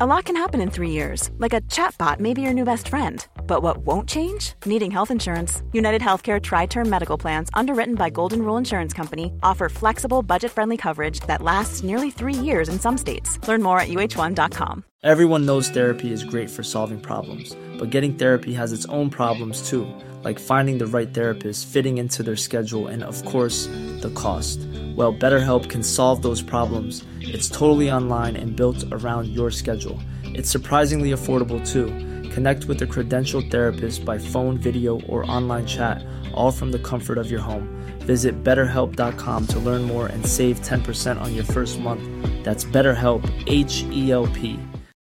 A lot can happen in 3 years, like a chatbot may be your new best friend. But what won't change? Needing health insurance. United Healthcare Tri-Term Medical Plans, underwritten by Golden Rule Insurance Company, offer flexible, budget-friendly coverage that lasts nearly 3 years in some states. Learn more at uh1.com. Everyone knows therapy is great for solving problems, but getting therapy has its own problems too, like finding the right therapist, fitting into their schedule, and of course, the cost. Well, BetterHelp can solve those problems. It's totally online and built around your schedule. It's surprisingly affordable, too. Connect with a credentialed therapist by phone, video, or online chat, all from the comfort of your home. Visit BetterHelp.com to learn more and save 10% on your first month. That's BetterHelp, H-E-L-P.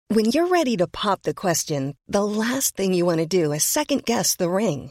When you're ready to pop the question, the last thing you want to do is second-guess the ring.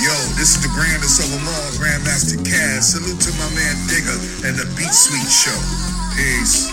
Yo, this is the grandest of them all, Grandmaster Caz. Salute to my man Digga and the Beat Suite Show. Peace.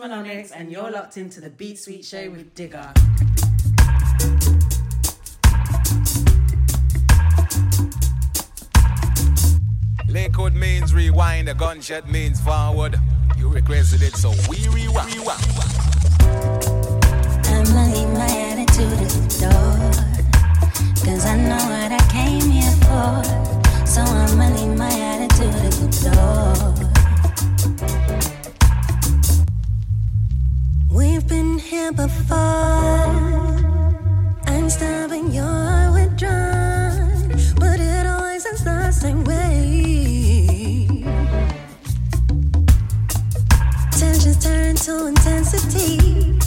Melonix, and you're locked into the Beat Suite Show with Digga. Liquid means rewind, a gunshot means forward. You requested it, so we rewind. I'ma leave my attitude at the door, cause I know what I came here for. So I'ma leave my attitude at the door. We've been here before. I'm starving, you're withdrawn, but it always ends the same way. Turn to intensity.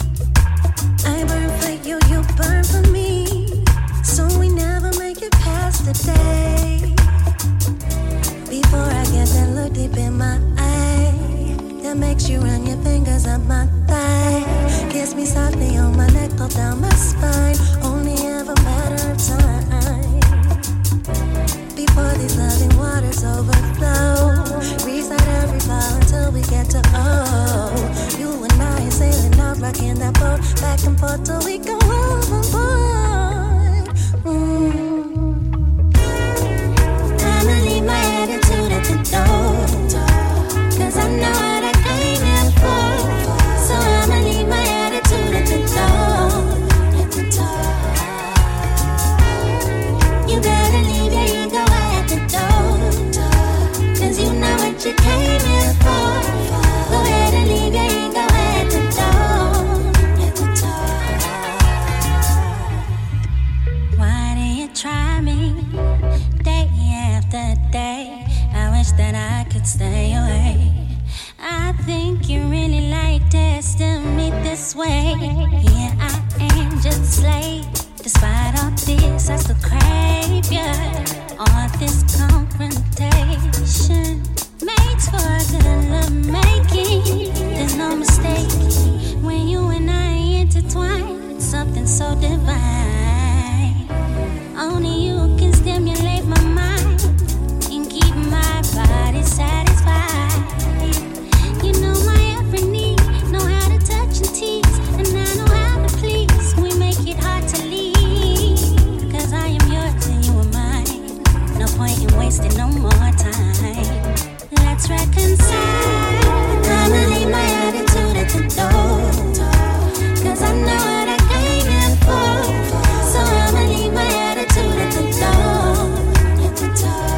I burn for you, you burn for me. So we never make it past the day. Before I get that look deep in my eye, that makes you run your fingers up my thigh. Kiss me softly on my neck, all down my spine. Only ever matter of time. Before these loving waters overflow, restart every vow until we get to oh. You and I are sailing out, rocking that boat, back and forth till we go overboard. I'ma leave my attitude at the door, cause I know what I came here for. So I'ma leave my attitude at the door. You came here for. Go ahead and leave your ego at the door. Why do you try me day after day? I wish that I could stay away. I think you really like testing me this way. Yeah, I am just late. Despite all this, I still crave you. All this confrontation makes for good love making. There's no mistake when you and I intertwine. It's something so divine. Only you can stimulate my mind and keep my body satisfied. You know my every need, know how to touch and tease, and I know how to please. We make it hard to leave, cause I am yours and you are mine. No point in wasting no more time. Let's reconcile. I'ma leave my attitude at the door, cause I know what I came here for. So I'ma leave my attitude at the door, at the door.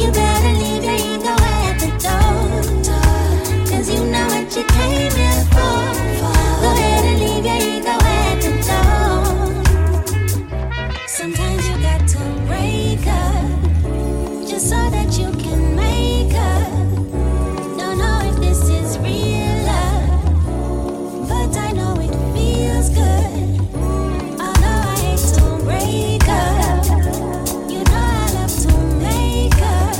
You better leave your ego at the door, cause you know what you came here for. Go ahead and leave your ego at the door. Sometimes you got to break up so that you can make up. Don't know if this is real love, but I know it feels good. Although I hate to break up, you know I love to make up.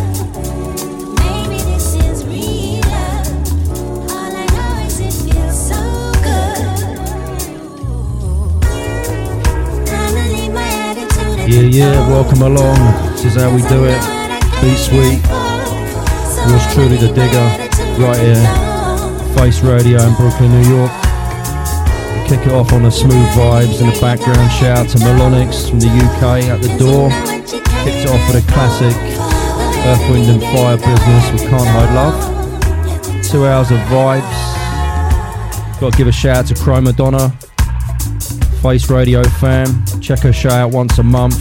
Maybe this is real love. All I know is it feels so good. I'ma leave my attitude. Yeah, welcome along. This is how we do it. Beat Suite, yours truly the Digga, right here, Face Radio in Brooklyn, New York. We kick it off on the smooth vibes in the background. Shout out to Melonix from the UK at the door. Kicked it off with a classic Earth, Wind and Fire business with Can't Hide Love. 2 hours of vibes. Got to give a shout out to Chromadonna, Face Radio fam. Check her show out once a month.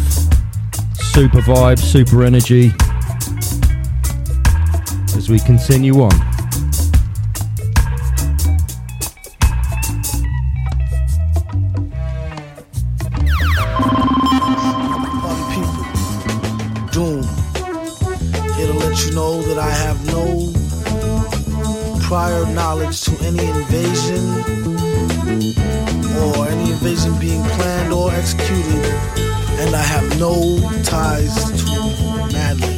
Super vibes, super energy. As we continue on. Party people, Doom. Here to let you know that I have no prior knowledge to any invasion or any invasion being planned or executed, and I have no ties to Mad Lib.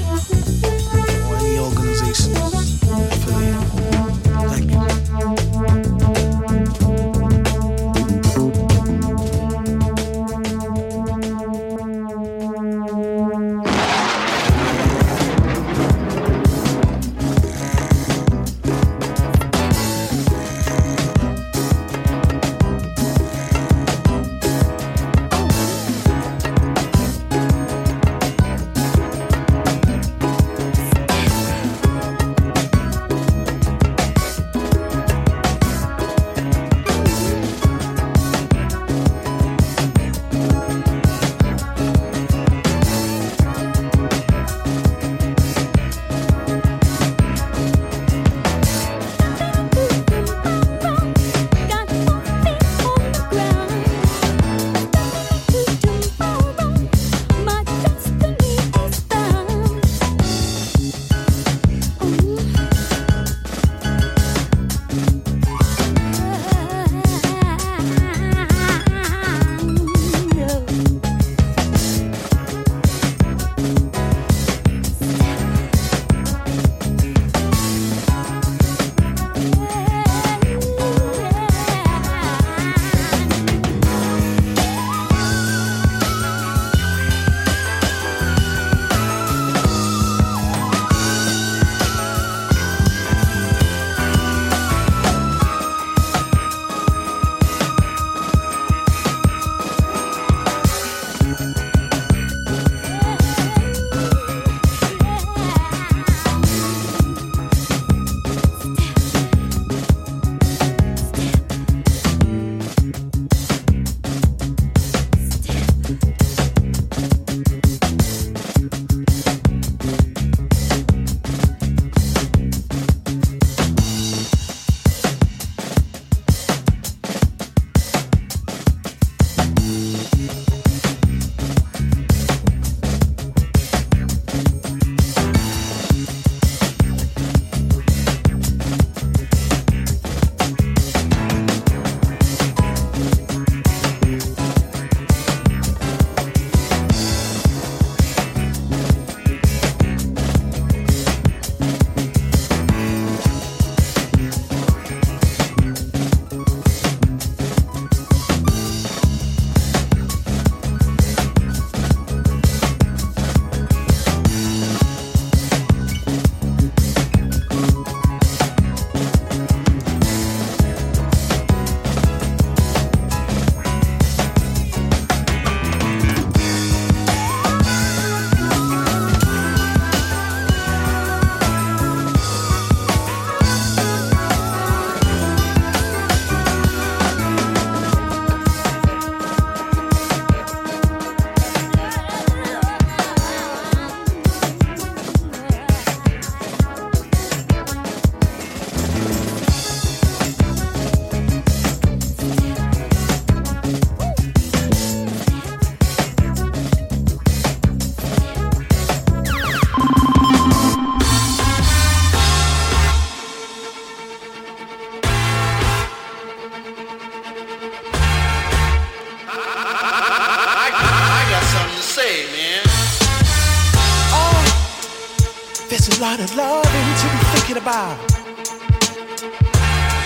There's a lot of loving to be thinking about.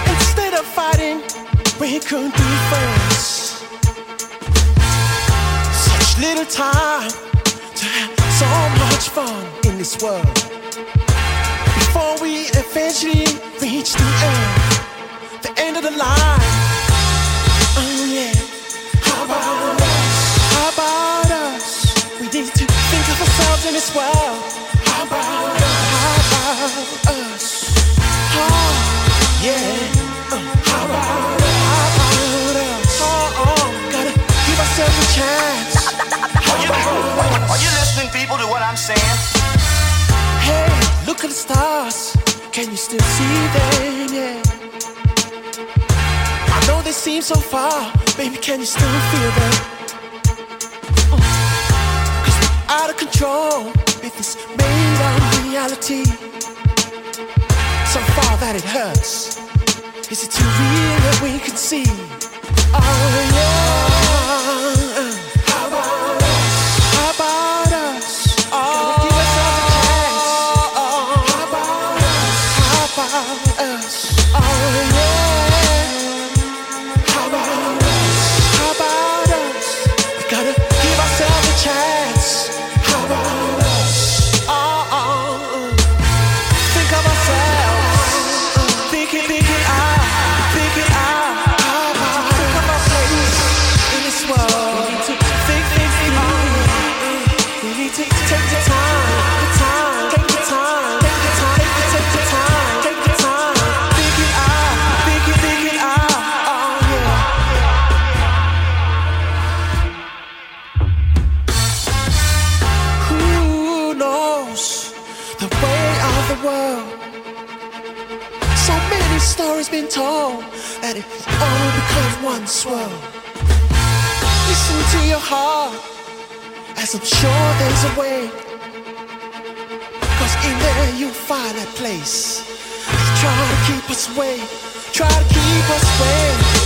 Instead of fighting, we could be friends. Such little time to have so much fun in this world. Before we eventually reach the end of the line. Oh yeah. How about us? How about us? We need to think of ourselves in this world. How about us? How about us? Oh yeah. How about us? How about us? Oh, oh. Gotta give ourselves a chance. Are you listening, people, to what I'm saying? Hey, look at the stars. Can you still see them? Yeah. I know they seem so far. Baby, can you still feel them? Cause we're out of control with this made-up reality. So far that it hurts. Is it too real that we can see? Oh, yeah. Been told that it all becomes one swirl. Listen to your heart, as I'm sure there's a way. Cause in there you'll find that place. They try to keep us away, try to keep us away.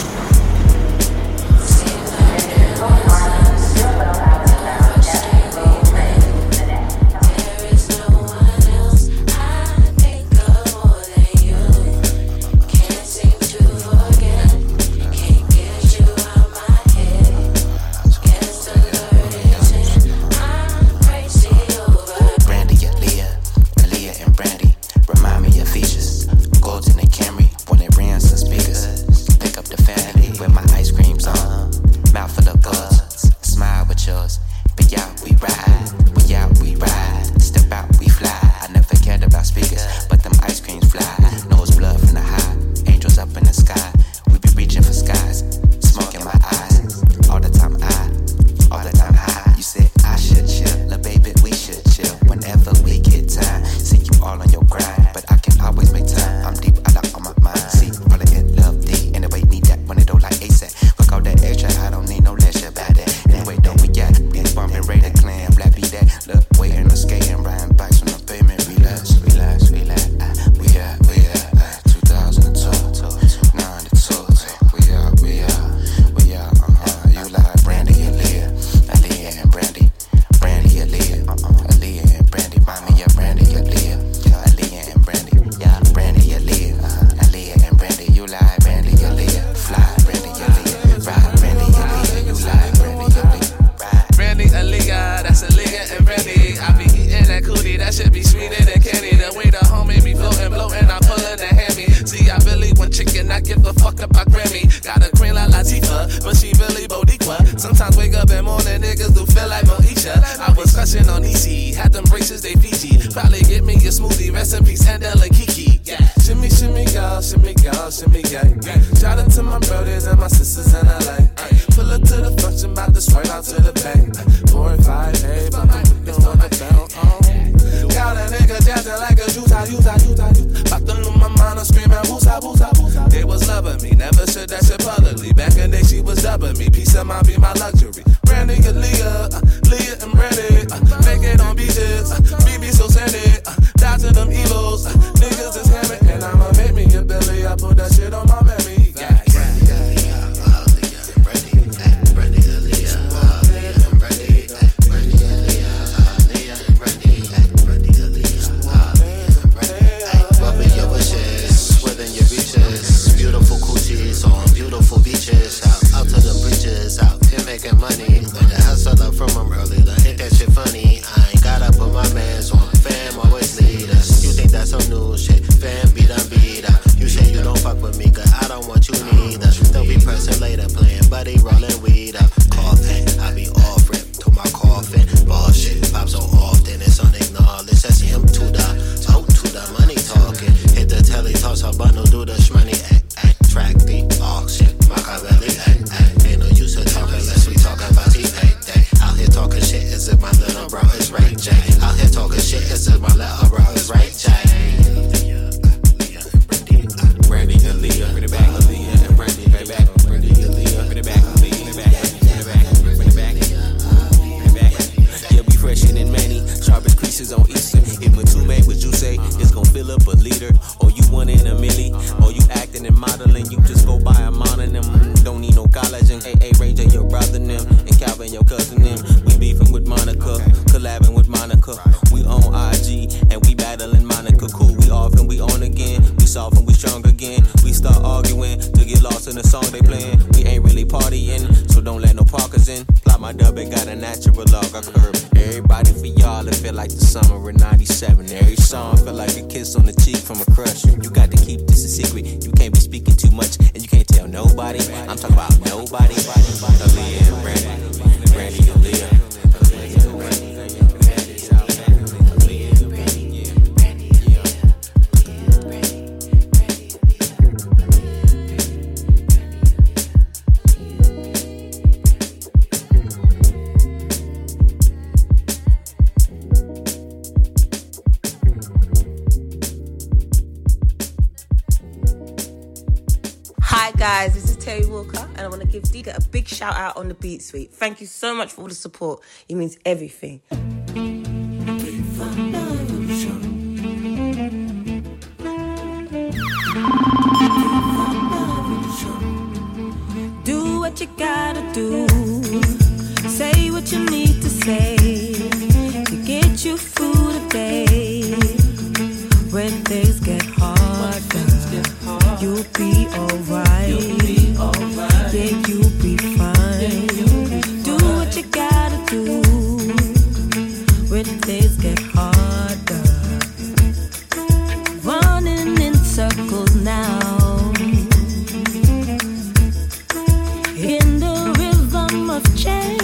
Chicken, I give a fuck about Grammy. Got a green light, but she really Bodiqua. Sometimes wake up in morning, niggas do feel like Moesha. I was crushing on EC, had them braces, they Fiji. Probably get me a smoothie, rest in peace, and Ella Kiki. Yeah. Shimmy, shimmy, y'all, shimmy, y'all, shimmy, yeah. Shout out to my brothers and my sisters in LA. Pull up to the function, about to swipe out to the bank. 4 and 5, 8, but my niggas know I fell on. Got a nigga dancing like a juice, I use. About to lose my mind, I'm screaming, woosa. They was loving me, never should that shit publicly. Back in the day, she was dubbing me, peace of mind be my luxury. Brandy and Leah and Brandy, make it on beaches, BB so sandy, dodging them elos, niggas is hammering, and I'ma make me a belly, I put that shit on my memory, yeah. Out to the bridges, out here making money. When the hustler from them early, like, ain't that shit funny? I ain't got up with my man, so I'm fam, always lead us. You think that's some new shit? Fam, beat up, beat up. You say you don't fuck with me, cause I don't want you neither. Don't be pressing later, playing buddy, rolling weed up. Coughing, I be off rip to my coffin. Ball shit, pop so often, it's unacknowledged. That's him to the, out to the money talking. Hit the telly, toss her bundle, do the shmoney act. Track the auction. Machiavelli, ay, ay. Ain't no use of talking unless we talk about the payday. Out here talking shit as if my little bro is Ray J. Out here talking shit as if my little bro is Ray J. Brandy and Leah, bring it back, Leah and Brandy, bring it back, Brandy and Leah, bring it back, Leah, bring it back, bring it back, bring it back, bring it back. Yeah, we freshin' and many, sharpest creases on each. If a two made with you say, it's gon' fill up a liter, or you one in a milli, or you acting and modeling, you just go buy a mononym. Don't need no collagen. AA Ray J, your brother them, and Calvin, your cousin them. We beefing with Monica, collabing with Monica. We on IG, and we battling Monica. Cool, we off and we on again. We soft and we strong again. We start arguing to get lost in the song they playing. We ain't really partying, so don't let no parkers in. Plot my dub, it got a natural log, I curb. Everybody for y'all, it feel like the summer in 97. Every song feel like a kiss on the cheek from a crush. You got to keep this a secret. You can't be speaking too much, and you can't tell nobody. I'm talking about nobody. Aaliyah and Brandy, Brandy Aaliyah, Brandy. Guys, this is Terry Walker, and I want to give Digga a big shout out on the Beat Suite. Thank you so much for all the support. It means everything. Do what you gotta do, say what you need to say, to get you through the day. When things get hard, you'll be alright. Yeah, you'll be fine. Do what you gotta do when things get harder. Running in circles now, in the rhythm of change.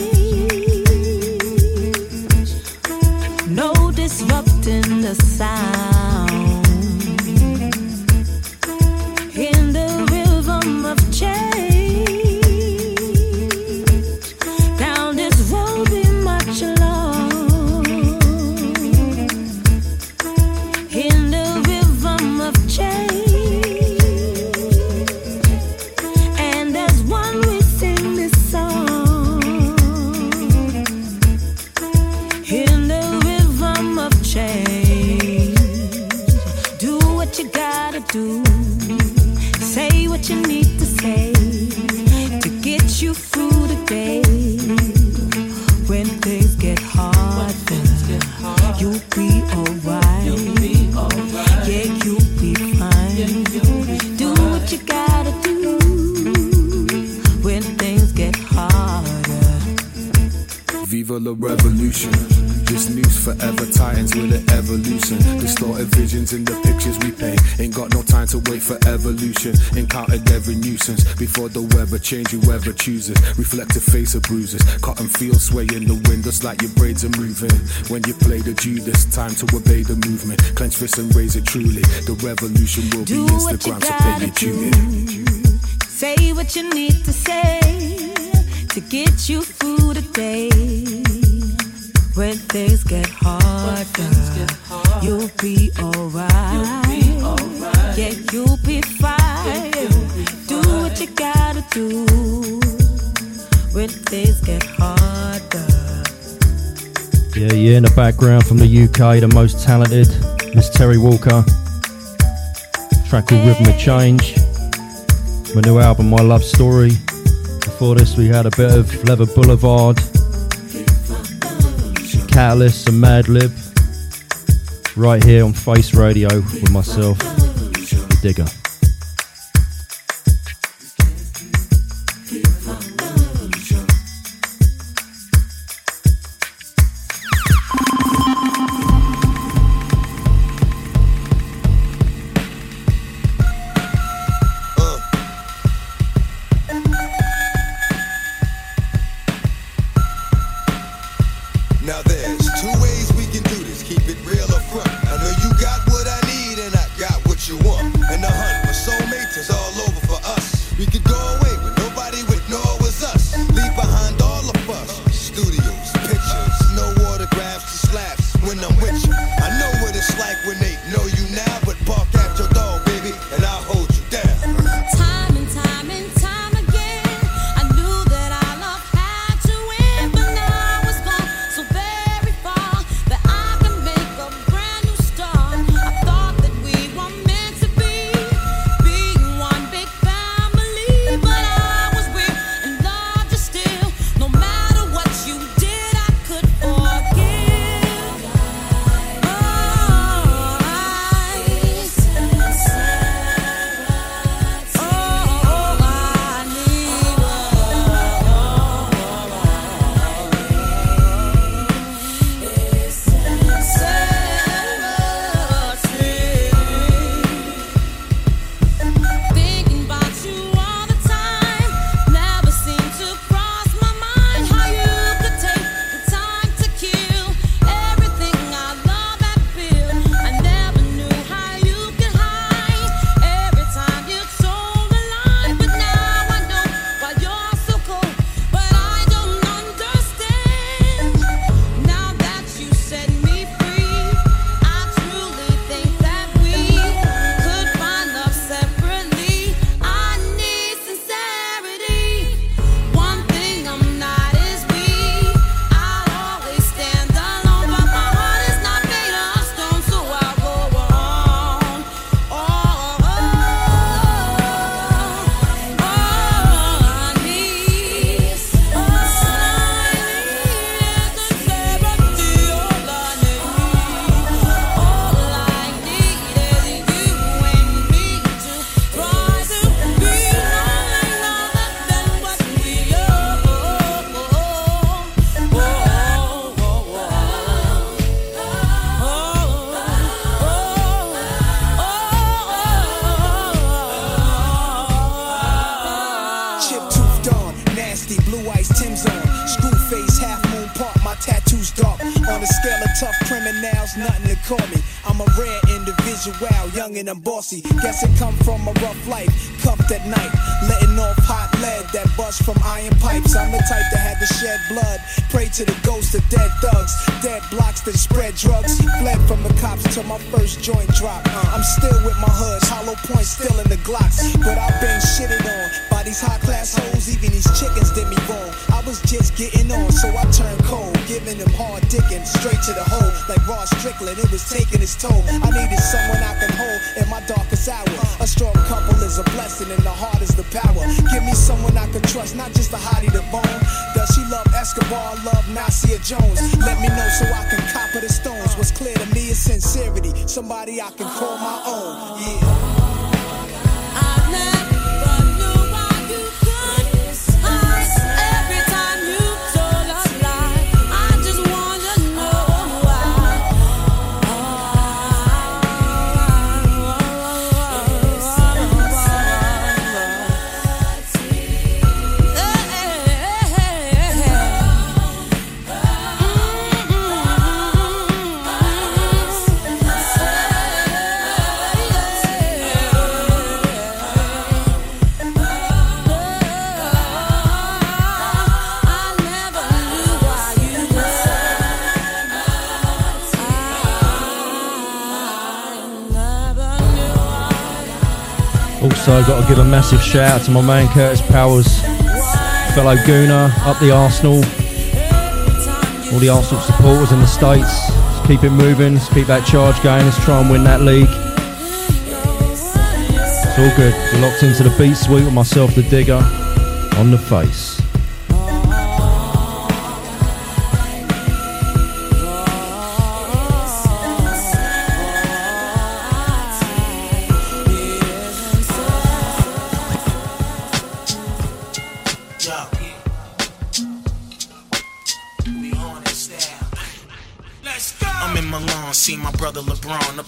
No disrupting the sound. Viva la revolution. This noose forever tightens, will it ever loosen? Distorted visions in the pictures we paint. Ain't got no time to wait for evolution. Encountered every nuisance before the weather change, whoever chooses. Reflective face of bruises, cotton fields sway in the wind, just like your braids are moving. When you play the Judas, time to obey the movement. Clench fists and raise it truly. The revolution will do be Instagram, so pay your duty. Say what you need to say to get you through the day. When things get harder, you'll be alright. Yeah, you'll be fine. Do what you gotta do. When things get harder. Yeah, yeah, in the background from the UK, the most talented, Miss Terry Walker. Track called Rhythm of Change. My new album, My Love Story. Before this, we had a bit of Leather Boulevard, Catalyst and Mad Lib, right here on Face Radio with myself, the Digga. And I'm bossy, guess it come from a rough life, cuffed at night, letting off hot lead that bust from iron pipes. I'm the type that had to shed blood, pray to the ghosts of dead thugs, dead blocks that spread drugs, fled from the cops till my first joint dropped. I'm still with my hoods, hollow points still in the glocks, but I've been shitted on by these high class hoes, even these chickens did me wrong. I was just getting on, so I turned cold, giving them hard dickin' straight to the hole, like Ross Strickland, it was taking its toll. I needed someone I could hold in my darkest hour. A strong couple is a blessing and the heart is the power. Give me someone I can trust, not just a hottie to bone. Does she love Escobar, love Nasia Jones? Let me know so I can cop her the stones. What's clear to me is sincerity, somebody I can call my own, yeah. I never knew why you could. Every time you told us lies, I just wanna know. also got to give a massive shout out to my man Curtis Powers, fellow Gooner up the Arsenal, all the Arsenal supporters in the States. Just keep it moving, let's keep that charge going, let's try and win that league. It's all good. We're locked into the Beat Suite with myself, the Digga, on the Face.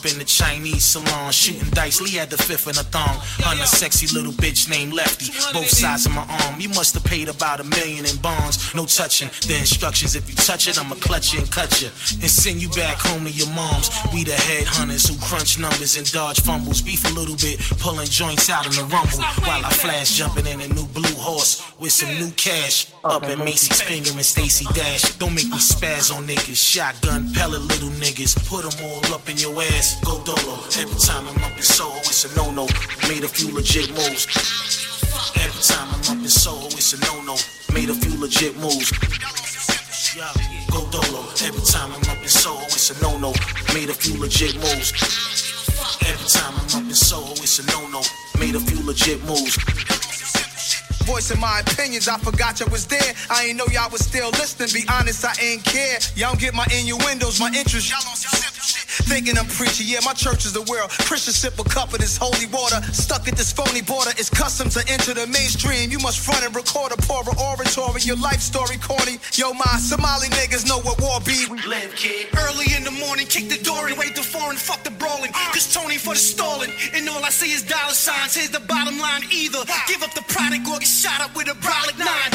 In the Chinese salon, shooting dice, Lee had the fifth in a thong on a sexy little bitch named Lefty, both sides of my arm. You must have paid about $1 million in bonds. No touching the instructions. If you touch it, I'ma clutch you and cut you and send you back home to your moms. We the headhunters who crunch numbers and dodge fumbles, beef a little bit, pulling joints out in the rumble while I flash jumping in a new blue horse with some new cash up in Macy's, fingering Stacy Dash. Don't make me spaz on niggas, shotgun pellet little niggas, put them all up in your ass. Go dolo. Every time I'm up in Soho, it's a no-no. Made a few legit moves. Every time I'm up in Soho, it's a no-no. Made a few legit moves. Go dolo. Every time I'm up in Soho, it's a no-no. Made a few legit moves. Every time I'm up in Soho, it's a no-no. Made a few legit moves. Voice in my opinions, I forgot y'all was there. I ain't know y'all was still listening. Be honest, I ain't care. Y'all don't get my innuendos, my interest. Y'all on some simple shit. Thinking I'm preaching, yeah, my church is the world. Christians sip a cup of this holy water. Stuck at this phony border, it's custom to enter the mainstream. You must front and record a poor oratory. Your life story corny. Yo, my Somali niggas know what war be. We live, kid. Early in the morning, kick the door and wait the foreign, fuck the brawling. Cause Tony for the stalling. And all I see is dollar signs. Here's the bottom line either. Give up the product or get shot up with a brolic nine.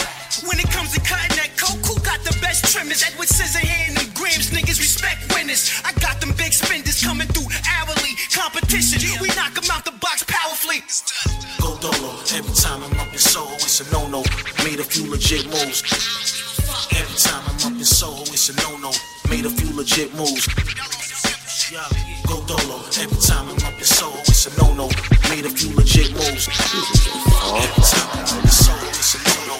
When it comes to cutting that coke, who got the best trimmers? Edward Scissorhands and Grams, niggas respect winners. I got them big spenders coming through hourly competition. We knock them out the box powerfully. Go dolo. Every time I'm up in Soho, it's a no-no. Made a few legit moves. Every time I'm up in Soho, it's a no-no. Made a few legit moves. Go dolo. Every time I'm up in Soho, it's a no-no. Made a few legit moves. Every time I'm up in Soho, it's a no-no.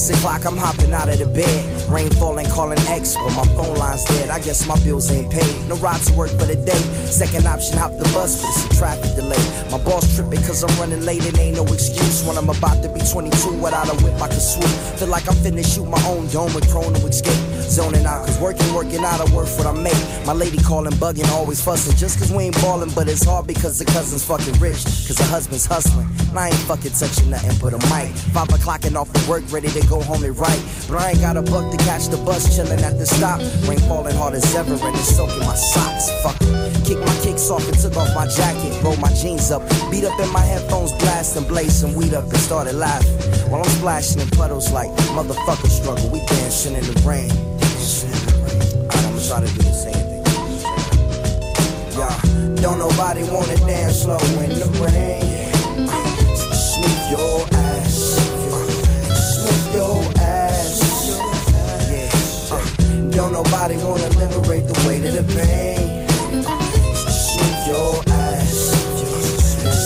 6 o'clock, I'm hopping out of the bed. Rain falling, calling X, but my phone line's dead. I guess my bills ain't paid. No ride to work for the day. Second option, hop the bus, but it's a traffic delay. My boss tripping cause I'm running late. It ain't no excuse when I'm about to be 22 without a whip I can swoop. Feel like I'm finna shoot my own dome with prone to escape. Zoning out cause working out of work what I make. My lady calling, bugging, always fussing. Just cause we ain't balling, but it's hard because the cousin's fucking rich. Cause the husband's hustling. And I ain't fucking touching nothing but a mic. 5 o'clock and off to work, ready to go home and write. But I ain't got a buck to catch the bus, chilling at the stop. Rain falling hard as ever and it's soaking my socks. Fuck it. Kick my kicks off and took off my jacket. Roll my jeans up, beat up in my headphones, blast and blaze some weed up and started laughing. While I'm splashing in puddles like motherfucker struggle. We dancing in the rain. Try to do the same thing. Yeah, don't nobody wanna dance slow in the rain. Smooth your ass. Smooth your ass. Yeah. Don't nobody wanna liberate the weight of the pain. Smooth your ass.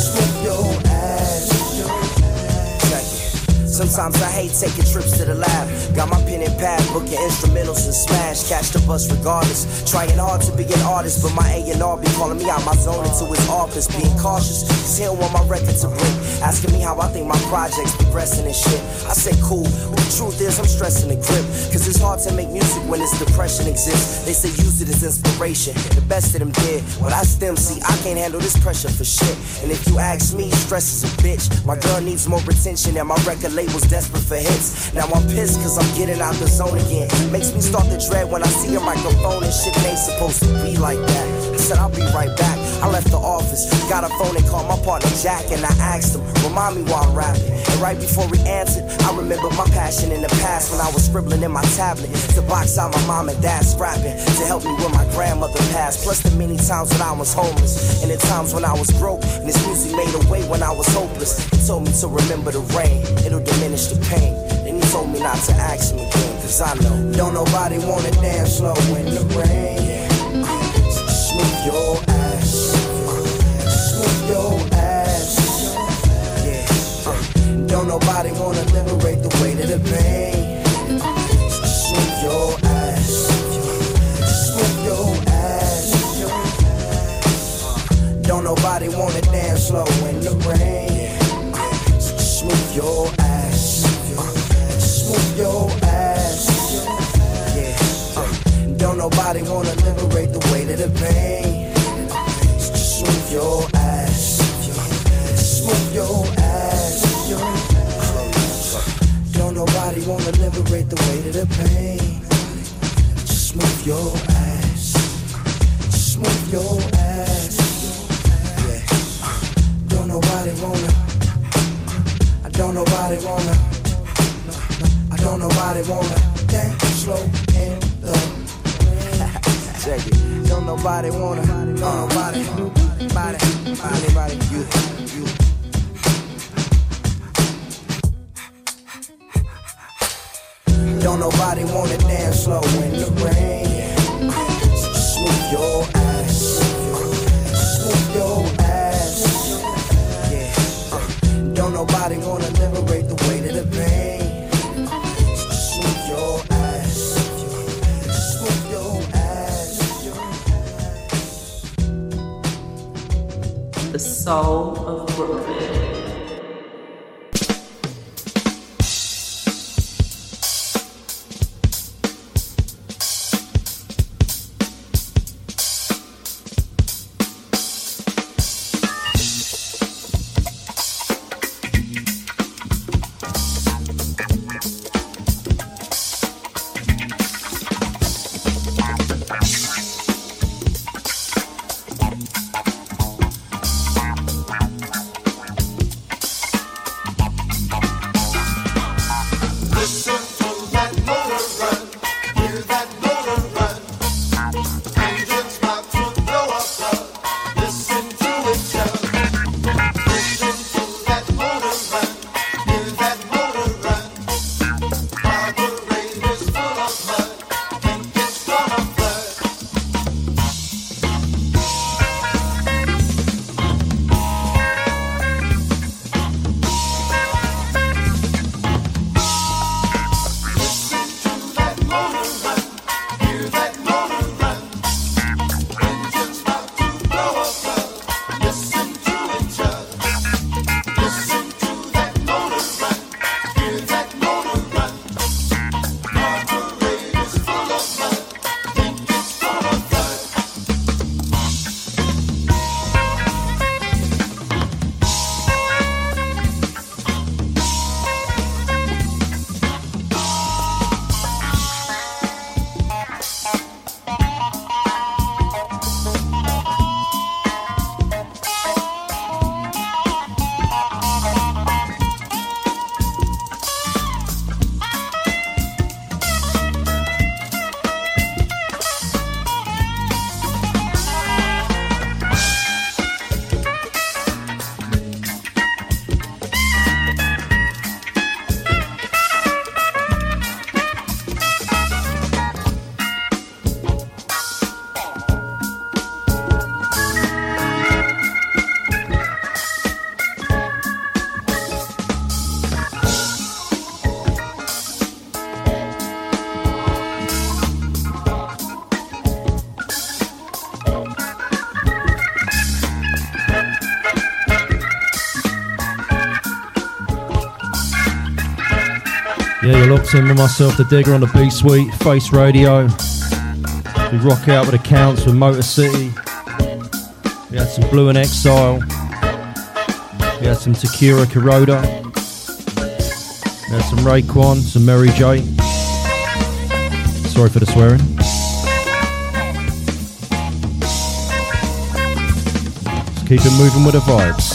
Smooth your ass. Check it. Sometimes I hate taking trips to the lab. Got my pen and pad, booking instrumentals and smash. Catch the bus regardless. Trying hard to be an artist, but my A&R be calling me out my zone into his office. Being cautious, he's here on my record to break. Asking me how I think my project's progressing and shit. I say cool, but the truth is I'm stressing the grip. Cause it's hard to make music when this depression exists. They say use it as inspiration, the best of them did. But I stem see, I can't handle this pressure for shit. And if you ask me, stress is a bitch. My girl needs more attention and my record label's desperate for hits. Now I'm pissed cause I'm getting out the zone again. Makes me start to dread when I see a microphone and shit ain't supposed to be like that. I said I'll be right back. I left the office, got a phone and called my partner Jack and I asked him, remind me while I'm rapping. And right before he answered, I remember my passion in the past when I was scribbling in my tablet to box out my mom and dad rapping to help me with my grandmother passed. Plus the many times when I was homeless and the times when I was broke and this music made a way when I was hopeless. He told me to remember the rain, it'll diminish the pain. Then he told me not to ask him again, cause I know don't nobody wanna dance slow in the rain. Smooth your ass. Smooth your ass. Yeah. Don't nobody wanna liberate the weight of the pain. Smooth your ass. Smooth your ass. Don't nobody wanna dance slow in the rain. Smooth your ass. Smooth your ass. Yeah. Don't nobody wanna liberate the weight of the pain. Smooth your ass. Smooth your ass. Don't nobody wanna liberate the weight of the pain. Just move your ass. Just move your ass. Yeah. Don't nobody wanna. I don't nobody wanna. I don't nobody wanna dance slow in the. Check it. Don't nobody wanna, don't nobody, anybody, you. Don't nobody wanna dance slow in the rain. Smooth your ass, smooth your ass. Yeah. Don't nobody wanna liberate the weight of the pain. Smooth your ass. The soul of Brooklyn. Yeah, you're locked in with myself, the Digga, on the Beat Suite, Face Radio. We rock out with the Counts, with Motor City. We had some Blue in Exile. We had some Takira Kuroda. We had some Raekwon, some Mary J. Sorry for the swearing. Just keep it moving with the vibes.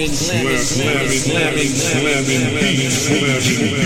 Slamming beats for the G.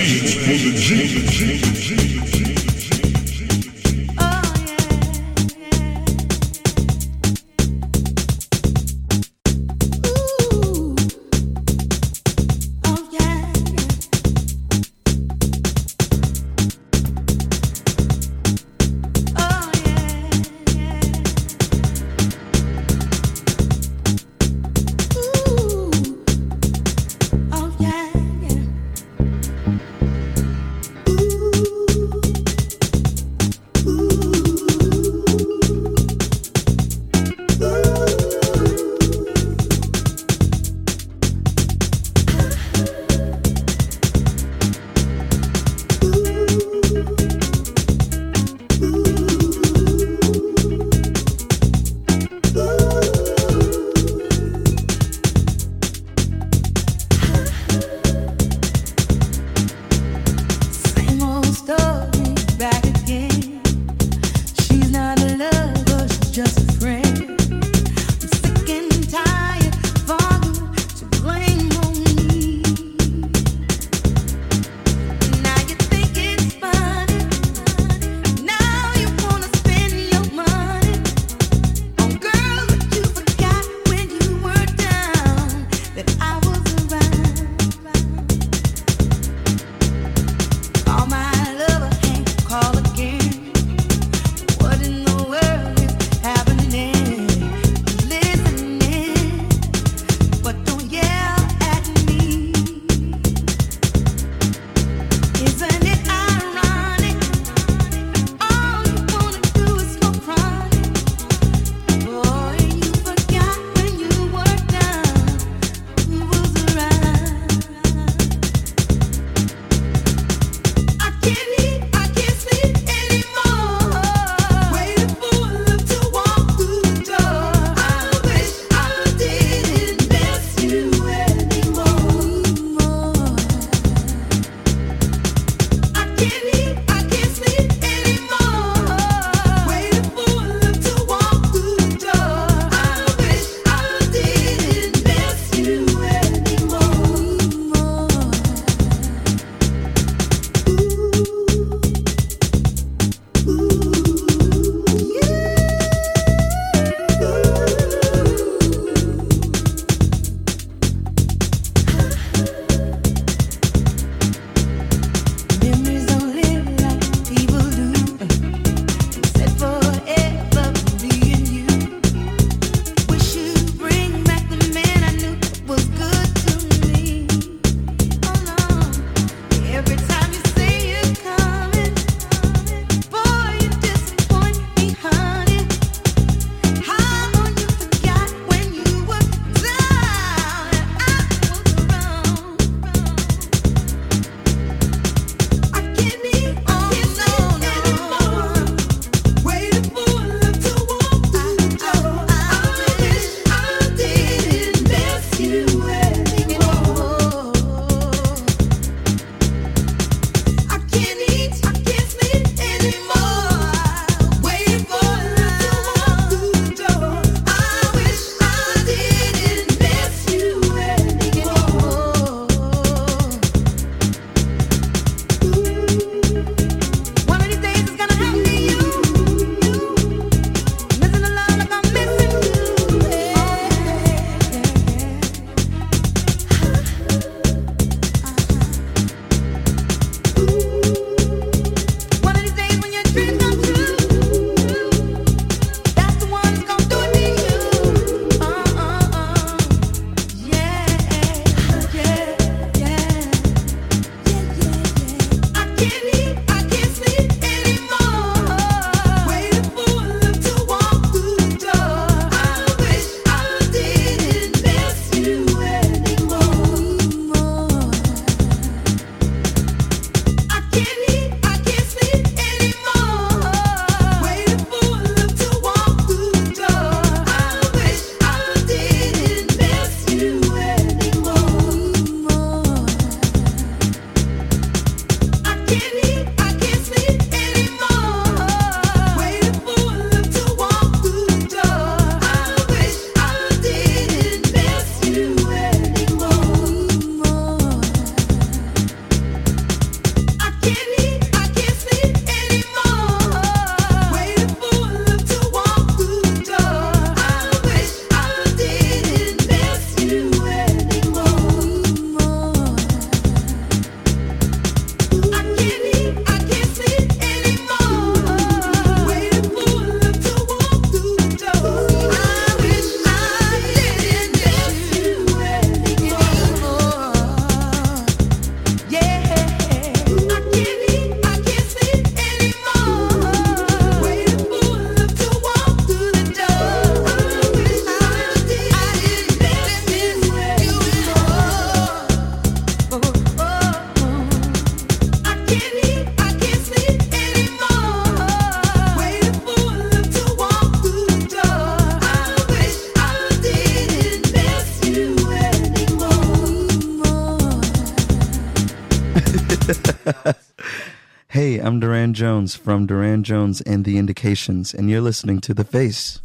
Hey, I'm Duran Jones from Duran Jones and the Indications, and you're listening to The Face.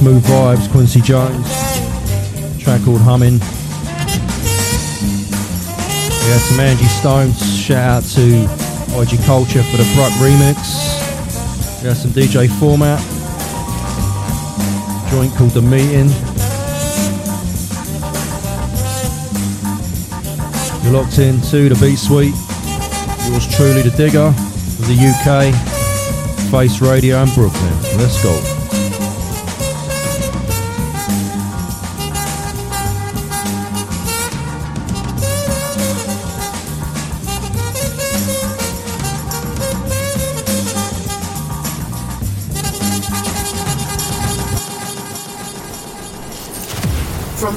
Smooth vibes, Quincy Jones, track called Humming. We had some Angie Stone, shout out to IG Culture for the Bruk Remix. We had some DJ Format, a joint called The Meeting. You're locked in to the Beat Suite. Yours truly, the Digga of the UK, Face Radio and Brooklyn. Let's go. From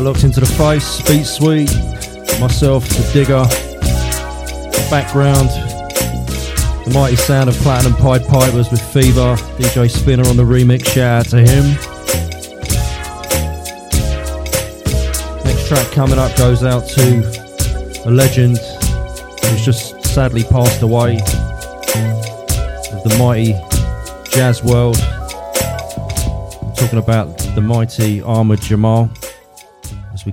Locked into the Face, Beat Suite, myself, the Digga, the background, the mighty sound of Platinum Pied Pipers with Fever, DJ Spinner on the remix, shout out to him. Next track coming up goes out to a legend who's just sadly passed away of the mighty jazz world. I'm talking about the mighty Armored Jamal. We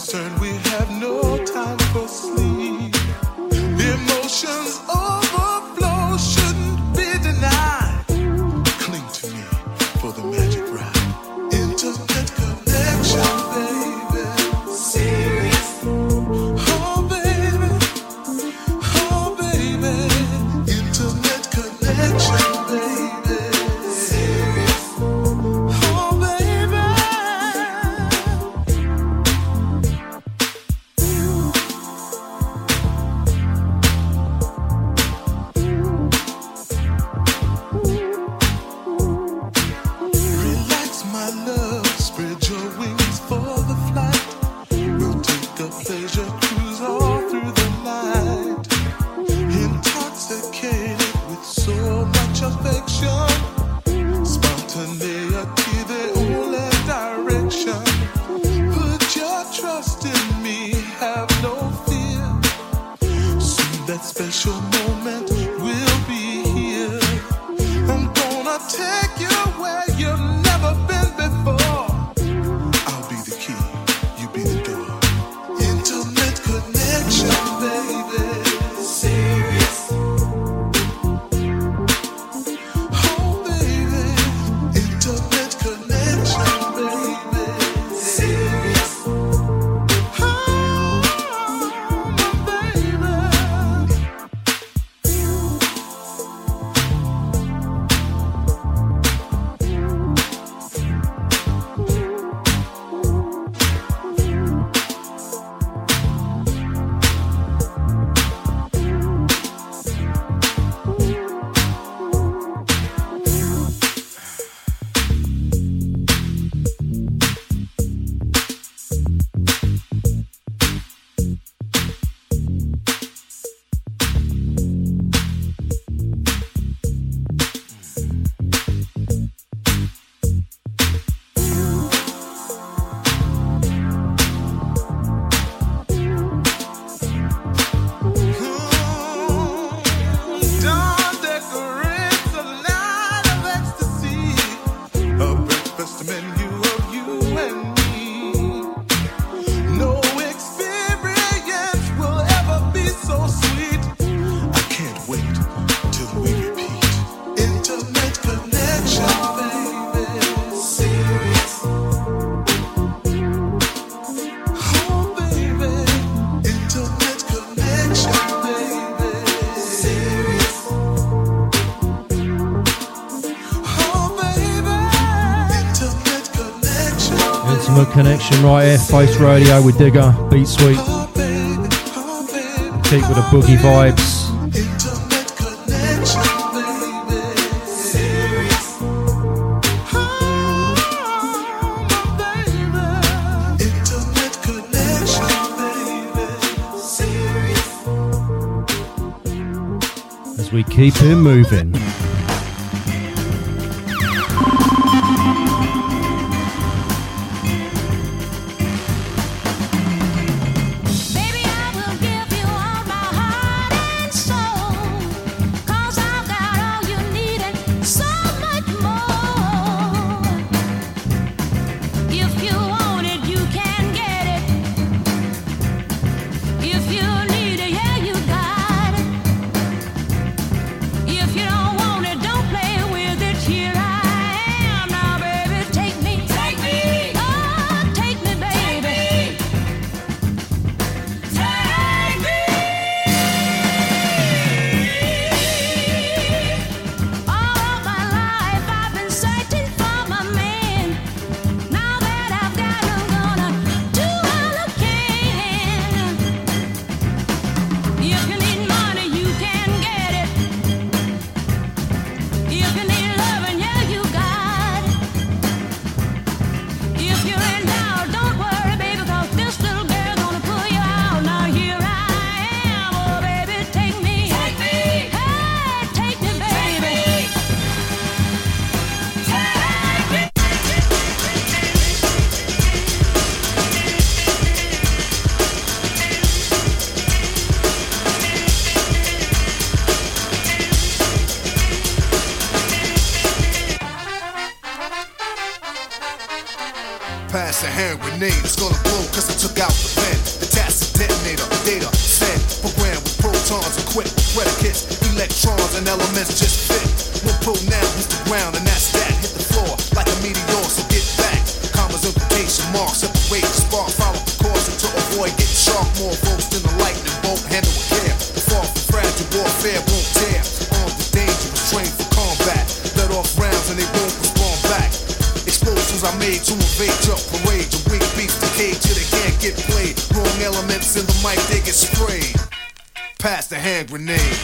concerned, we have no time for sleep. Emotions overflow shouldn't be denied. Cling to me for the magic ride. Internet connection, baby. Serious. Oh baby, internet connection, baby. Serious. Oh baby. Relax, my love. Spread your wings for the flight. We'll take a pleasure cruise all through the night. Intoxicated with so much affection. Spontaneity, the only direction. Put your trust in me, have no fear. Soon that special moment will be here. I'm gonna take you where you've never been before. I'll be the key, you be the door. Internet connection, baby. Serious. Oh baby, internet connection, baby. Serious. Oh my baby. Dawn decorates a night of ecstasy. A breakfast menu of you and me. No experience will ever be so sweet. I can't wait till we repeat. Internet connection, baby. Serious. Oh baby, internet connection, baby. Serious. Oh baby, internet connection. Intimate connection right here, Face Radio with Digga, Beat Suite. Oh baby, oh baby, Keep with the boogie vibes. internet connection, baby. Serious. Oh my baby, internet connection, baby. Serious. As we keep it moving. Baby, I will give you all my heart and soul. 'Cause I've got all you need and so much more. If you want it, you can get it. If you need it, yeah, you got it. If you don't want name's gonna blow cause I took out the pen. The task is detonator, data, send, program with protons and quick predicates, electrons and elements just fit. One pronoun hit the ground and that's that. Hit the floor like a meteor, so get back. Commas, implication, marks, separate, spark, follow the course until a boy gets sharp. More folks than the lightning bolt, handle with care. The far from fragile warfare won't tear. Armed and dangerous, trained for combat. Let off rounds and they won't respond back. Explosions I made to invade, jump parade. The weak beats the cage till they can't get played. Wrong elements in the mic, they get sprayed. Pass the hand grenade.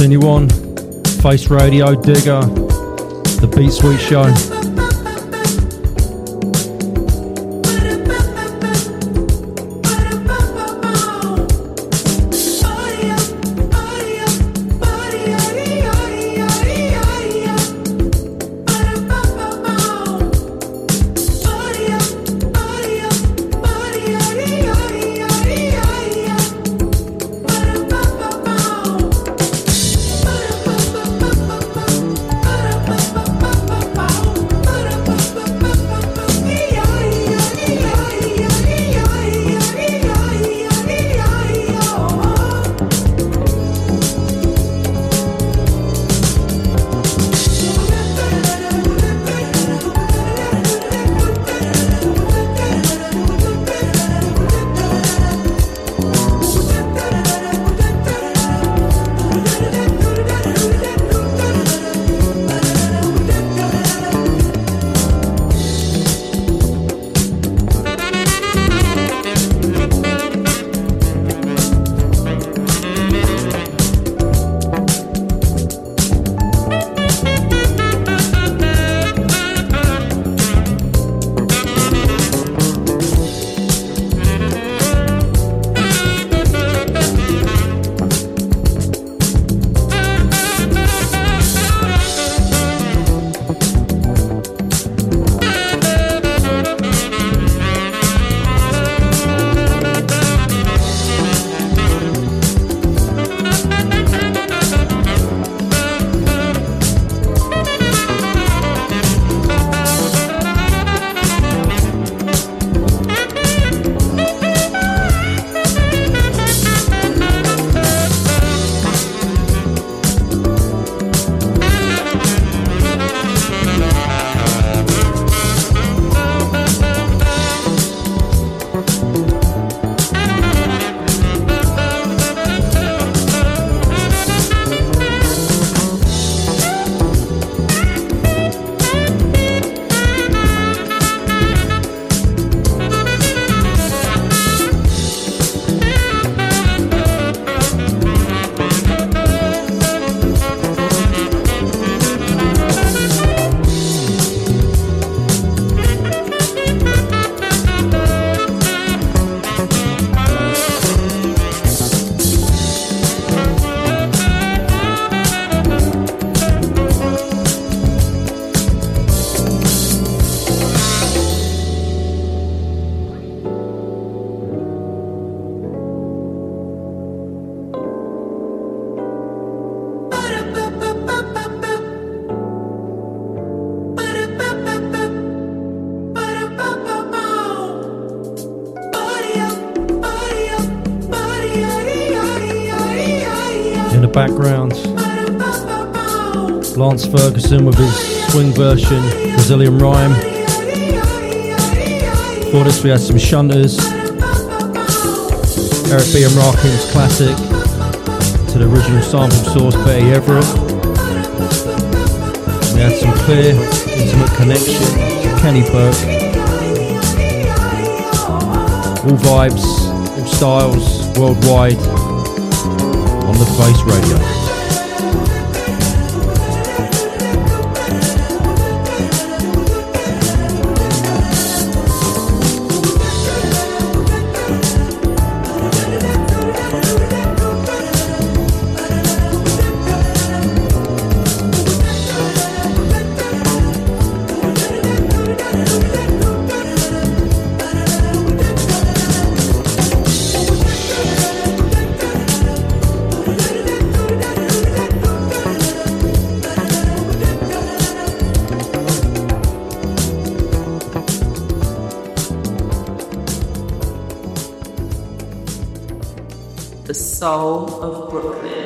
continue on. Face Radio, Digga, the Beat Suite Show. Background, Lance Ferguson with his swing version, Brazilian Rhyme. Before this we had some Shunders, Eric B. and Rakim's classic to the original sample source, Betty Everett. We had some Clear, Intimate Connection, Kenny Burke. All vibes, all styles, worldwide. On the Face Radio. Soul of Brooklyn.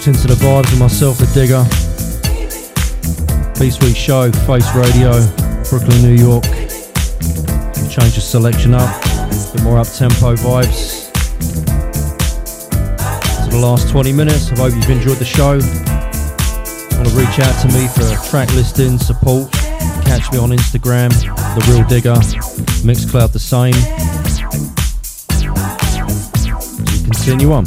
locked into the vibes with myself, the Digga. Beat Suite Show, Face Radio, Brooklyn, New York. Change the selection up, a bit more up-tempo vibes. For the last 20 minutes, I hope you've enjoyed the show. If you want to reach out to me for track listing, support, catch me on Instagram, The Real Digga, Mixcloud the same. So continue on.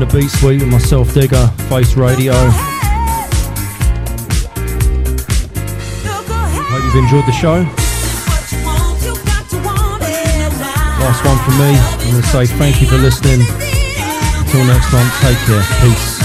in the Beat Suite with myself, Digga, Face Radio. Hope you've enjoyed the show. Last one from me. I'm going to say thank you for listening. Until next time, take care. Peace.